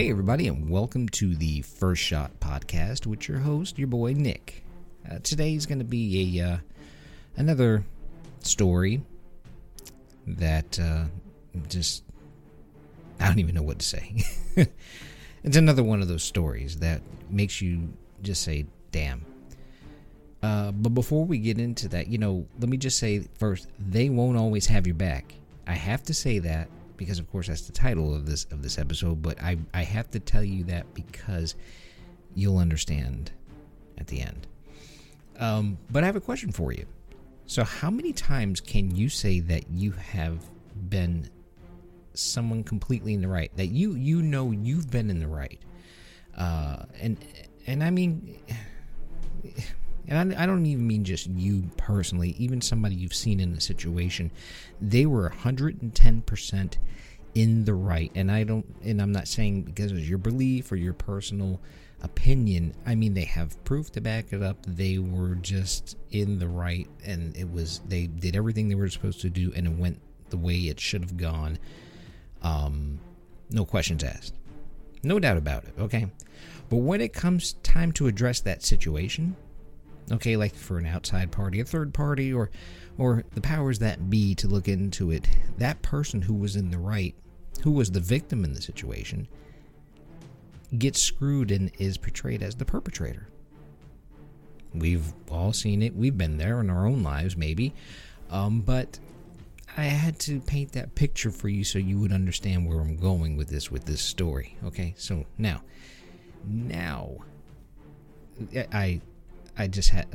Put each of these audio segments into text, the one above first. Hey everybody, and welcome to the First Shot Podcast with your host, your boy Nick. Today's going to be another story that I don't even know what to say. It's another one of those stories that makes you just say, damn. But before we get into that, let me just say first, they won't always have your back. I have to say that. Because of course that's the title of this episode, but I have to tell you that because you'll understand at the end. But I have a question for you. So how many times can you say that you have been someone completely in the right, that you've been in the right, and I mean, and I don't even mean just you personally, even somebody you've seen in a situation, they were 110% in the right. And I'm not saying because it's your belief or your personal opinion. I mean, they have proof to back it up. They were just in the right, and they did everything they were supposed to do, and it went the way it should have gone. No questions asked. No doubt about it, okay? But when it comes time to address that situation, okay, like for an outside party, a third party, or the powers that be to look into it, that person who was in the right, who was the victim in the situation, gets screwed and is portrayed as the perpetrator. We've all seen it. We've been there in our own lives, maybe. But I had to paint that picture for you so you would understand where I'm going with this story. Okay, so now, I just had,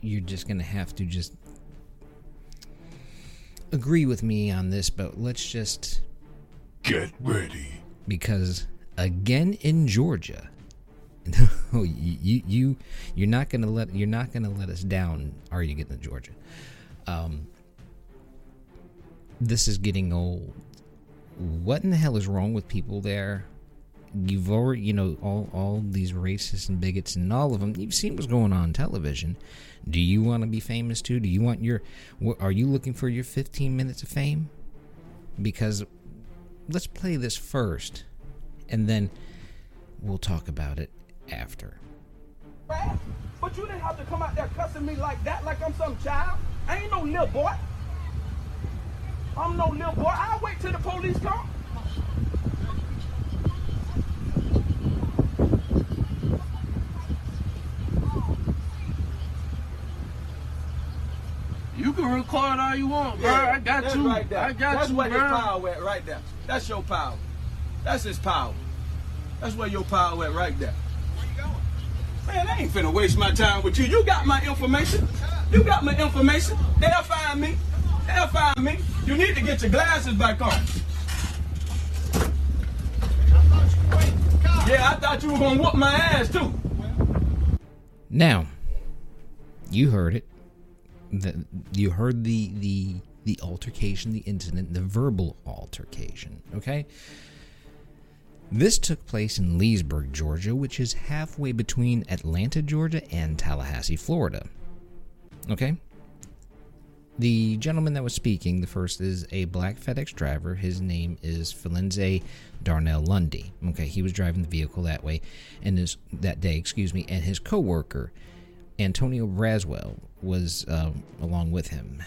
you're just going to have to just agree with me on this, but let's just get ready. Because again, in Georgia, no, you're not going to let us down. Are you getting to Georgia? This is getting old. What in the hell is wrong with people there? You've already, all these racists and bigots and all of them, you've seen what's going on television. Do you want to be famous too? Do you want are you looking for your 15 minutes of fame? Because let's play this first, and then we'll talk about it after. But you didn't have to come out there cussing me like that, like I'm some child. I ain't no little boy. I'm no little boy. I'll wait till the police come. You can record all you want, bro. Yeah, I got that's you. Right there. I got that's you, where bro. His power at right there. That's your power. That's his power. That's where your power at right there. Where you going? Man, I ain't finna waste my time with you. You got my information. You got my information. They'll find me. They'll find me. You need to get your glasses back on. I thought you were waiting for cops. Yeah, I thought you were gonna whoop my ass too. Now, you heard it. You heard the altercation, the incident, the verbal altercation, okay? This took place in Leesburg, Georgia, which is halfway between Atlanta, Georgia, and Tallahassee, Florida, okay? The gentleman that was speaking, the first, is a black FedEx driver. His name is Philenzay Darnell Lundy, okay? He was driving the vehicle that day, and his co-worker, Antonio Braswell, was along with him.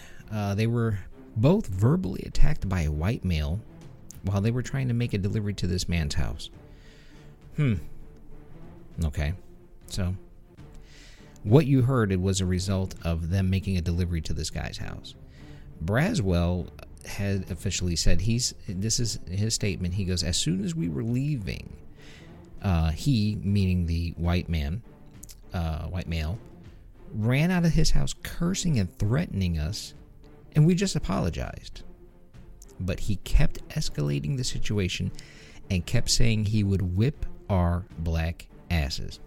They were both verbally attacked by a white male while they were trying to make a delivery to this man's house. Okay. So, what you heard, it was a result of them making a delivery to this guy's house. Braswell had officially said, this is his statement, he goes, as soon as we were leaving, he, meaning the white male, ran out of his house cursing and threatening us, and we just apologized. But he kept escalating the situation and kept saying he would whip our black asses.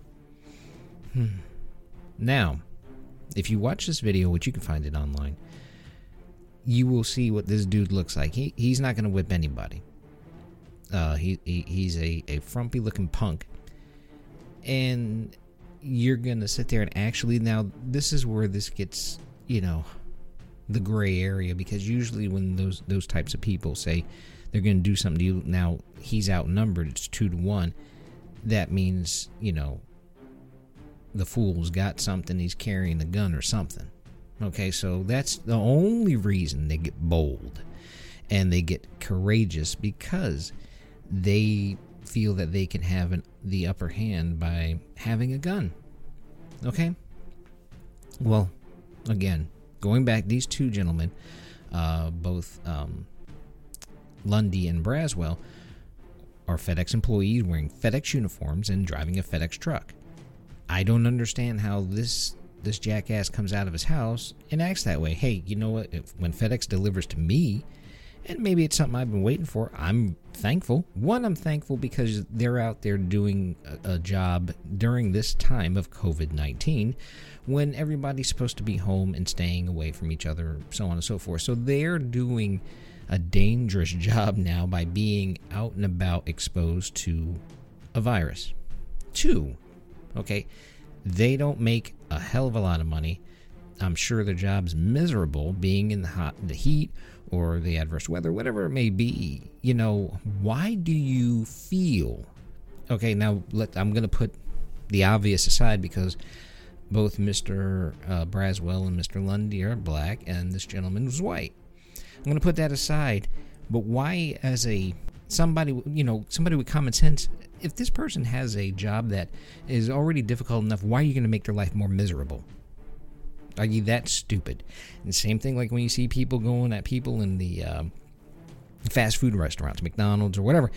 Now, if you watch this video, which you can find it online, you will see what this dude looks like. He's not going to whip anybody. He's a frumpy looking punk. And you're going to sit there and actually, now this is where this gets, the gray area, because usually when those types of people say they're going to do something to you, now he's outnumbered, it's 2-1, that means, you know, the fool's got something, he's carrying a gun or something. Okay, so that's the only reason they get bold and they get courageous, because they feel that they can have the upper hand by having a gun. Okay? Well, again, going back, these two gentlemen, both Lundy and Braswell, are FedEx employees wearing FedEx uniforms and driving a FedEx truck. I don't understand how this jackass comes out of his house and acts that way. Hey, you know what? When FedEx delivers to me, and maybe it's something I've been waiting for, I'm thankful. One, I'm thankful because they're out there doing a job during this time of COVID-19 when everybody's supposed to be home and staying away from each other, so on and so forth. So they're doing a dangerous job now by being out and about exposed to a virus. Two, okay, they don't make a hell of a lot of money. I'm sure their job's miserable, being in the heat or the adverse weather, whatever it may be. You know, why do you feel... Okay, now I'm going to put the obvious aside, because both Mr. Braswell and Mr. Lundy are black and this gentleman was white. I'm going to put that aside, but why, as somebody with common sense, if this person has a job that is already difficult enough, why are you going to make their life more miserable? Are you that stupid? And same thing, like when you see people going at people in the fast food restaurants, McDonald's or whatever,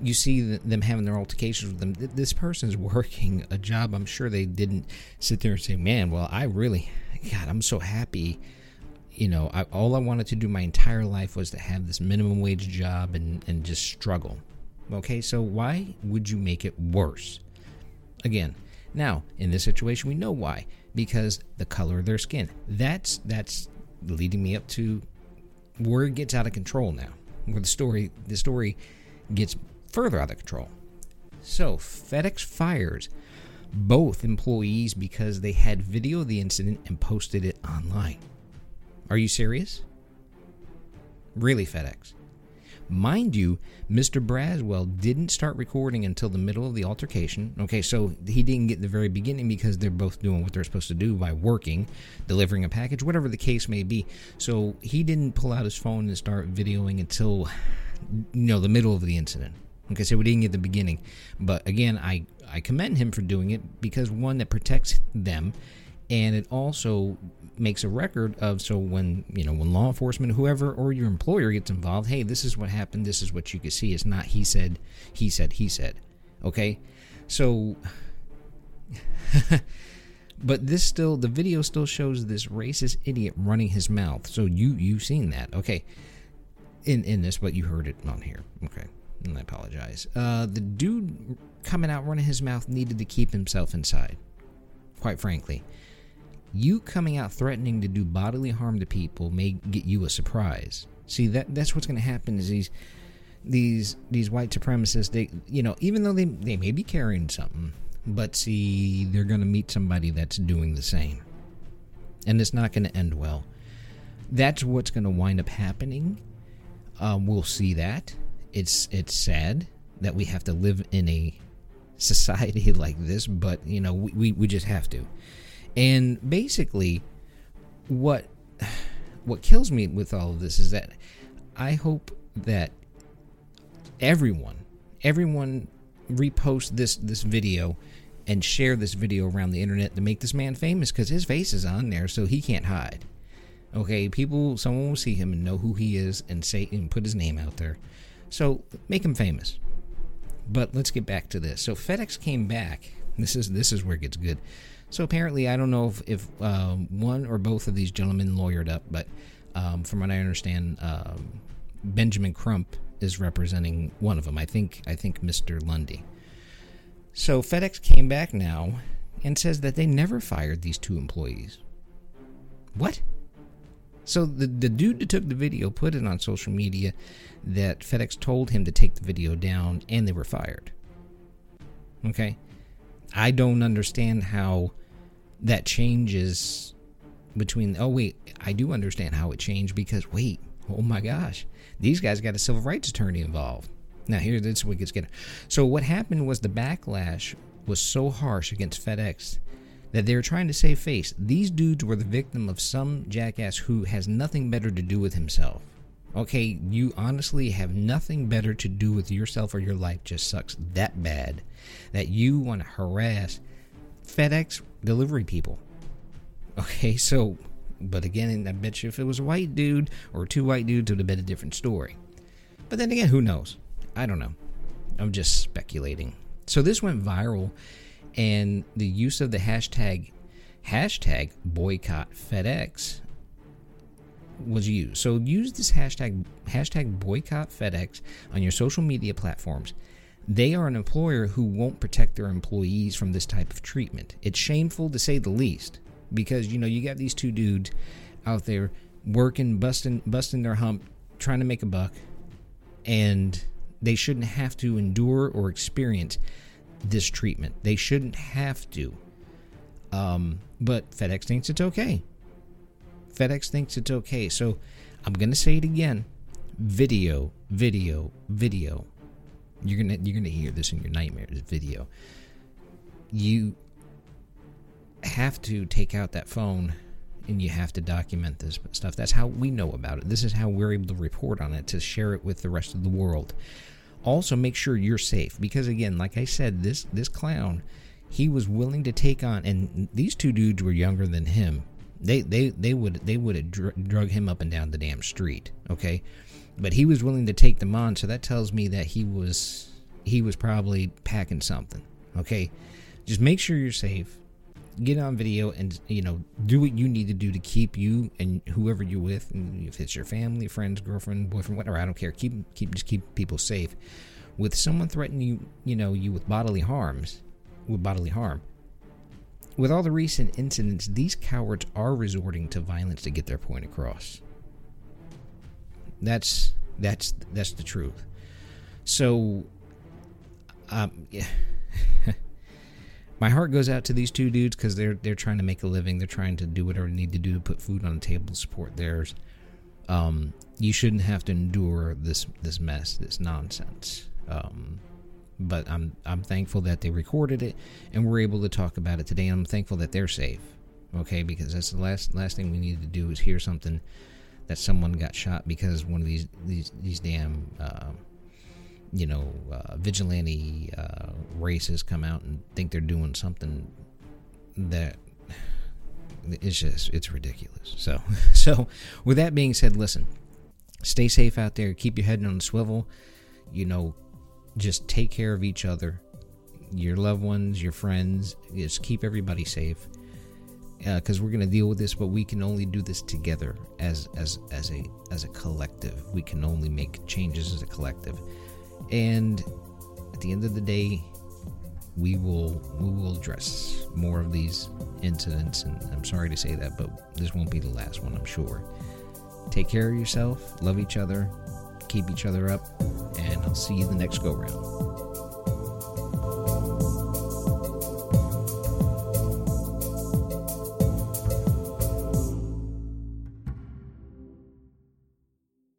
you see them having their altercations with them. This person's working a job. I'm sure they didn't sit there and say, man, well, I'm so happy. You know, all I wanted to do my entire life was to have this minimum wage job and just struggle. Okay, so why would you make it worse? Again, now, in this situation, we know why. Because the color of their skin. That's leading me up to where it gets out of control now, where the story gets further out of control. So FedEx fires both employees because they had video of the incident and posted it online. Are you serious? Really, FedEx? Mind you, Mr. Braswell didn't start recording until the middle of the altercation. Okay, so he didn't get the very beginning because they're both doing what they're supposed to do by working, delivering a package, whatever the case may be. So he didn't pull out his phone and start videoing until, you know, the middle of the incident. Okay, so we didn't get the beginning. But again, I commend him for doing it, because one, that protects them, and it also makes a record of, so when, you know, when law enforcement, whoever, or your employer gets involved, hey, this is what happened, this is what you could see. It's not he said. Okay? So, but the video still shows this racist idiot running his mouth. So you've seen that. Okay. In this, but you heard it on here. Okay. And I apologize. The dude coming out running his mouth needed to keep himself inside, quite frankly. You coming out threatening to do bodily harm to people may get you a surprise. See, that's what's going to happen is these white supremacists, they, you know, even though they may be carrying something, but see, they're going to meet somebody that's doing the same. And it's not going to end well. That's what's going to wind up happening. We'll see that. It's sad that we have to live in a society like this, but, you know, we just have to. And basically, what kills me with all of this is that I hope that everyone repost this video and share this video around the internet to make this man famous, because his face is on there, so he can't hide. Okay, someone will see him and know who he is and say and put his name out there. So make him famous. But let's get back to this. So FedEx came back. This is where it gets good. So apparently, I don't know if one or both of these gentlemen lawyered up, but from what I understand, Benjamin Crump is representing one of them. I think Mr. Lundy. So FedEx came back now and says that they never fired these two employees. What? So the dude that took the video put it on social media that FedEx told him to take the video down, and they were fired. Okay? I don't understand how that changes between, oh wait, I do understand how it changed because wait, oh my gosh, these guys got a civil rights attorney involved. Now here, this is what gets good. So what happened was the backlash was so harsh against FedEx that they were trying to save face. These dudes were the victim of some jackass who has nothing better to do with himself. Okay, you honestly have nothing better to do with yourself, or your life just sucks that bad that you want to harass FedEx delivery people. Okay, so, but again, I bet you if it was a white dude or two white dudes, it would have been a different story. But then again, who knows? I don't know. I'm just speculating. So this went viral, and the use of the hashtag boycott FedEx was used. So use this hashtag boycott FedEx on your social media platforms. They are an employer who won't protect their employees from this type of treatment. It's shameful to say the least, because you know you got these two dudes out there working, busting their hump, trying to make a buck, and they shouldn't have to endure or experience this treatment. They shouldn't have to. But FedEx thinks it's okay. FedEx thinks it's okay. So I'm going to say it again. Video, video, video. You're going to hear this in your nightmares. Video. You have to take out that phone and you have to document this stuff. That's how we know about it. This is how we're able to report on it, to share it with the rest of the world. Also, make sure you're safe, because again, like I said, this clown, he was willing to take on, and these two dudes were younger than him. They would have drug him up and down the damn street, okay? But he was willing to take them on, so that tells me that he was probably packing something, okay? Just make sure you're safe. Get on video and, you know, do what you need to do to keep you and whoever you're with, and if it's your family, friends, girlfriend, boyfriend, whatever, I don't care. Just keep people safe. With someone threatening you, you know, you with bodily harm. With all the recent incidents, these cowards are resorting to violence to get their point across. That's the truth. So, yeah. My heart goes out to these two dudes because they're trying to make a living. They're trying to do whatever they need to do to put food on the table to support theirs. You shouldn't have to endure this mess, this nonsense. But I'm thankful that they recorded it and we're able to talk about it today. I'm thankful that they're safe, okay? Because that's the last thing we need to do is hear something that someone got shot because one of these damn vigilante racists come out and think they're doing something that it's just, it's ridiculous. So with that being said, listen, stay safe out there. Keep your head on the swivel. You know, just take care of each other, your loved ones, your friends. Just keep everybody safe, because we're going to deal with this, but we can only do this together as a collective. We can only make changes as a collective. And at the end of the day, we will address more of these incidents, and I'm sorry to say that, but this won't be the last one, I'm sure. Take care of yourself, love each other, keep each other up, and I'll see you the next go round.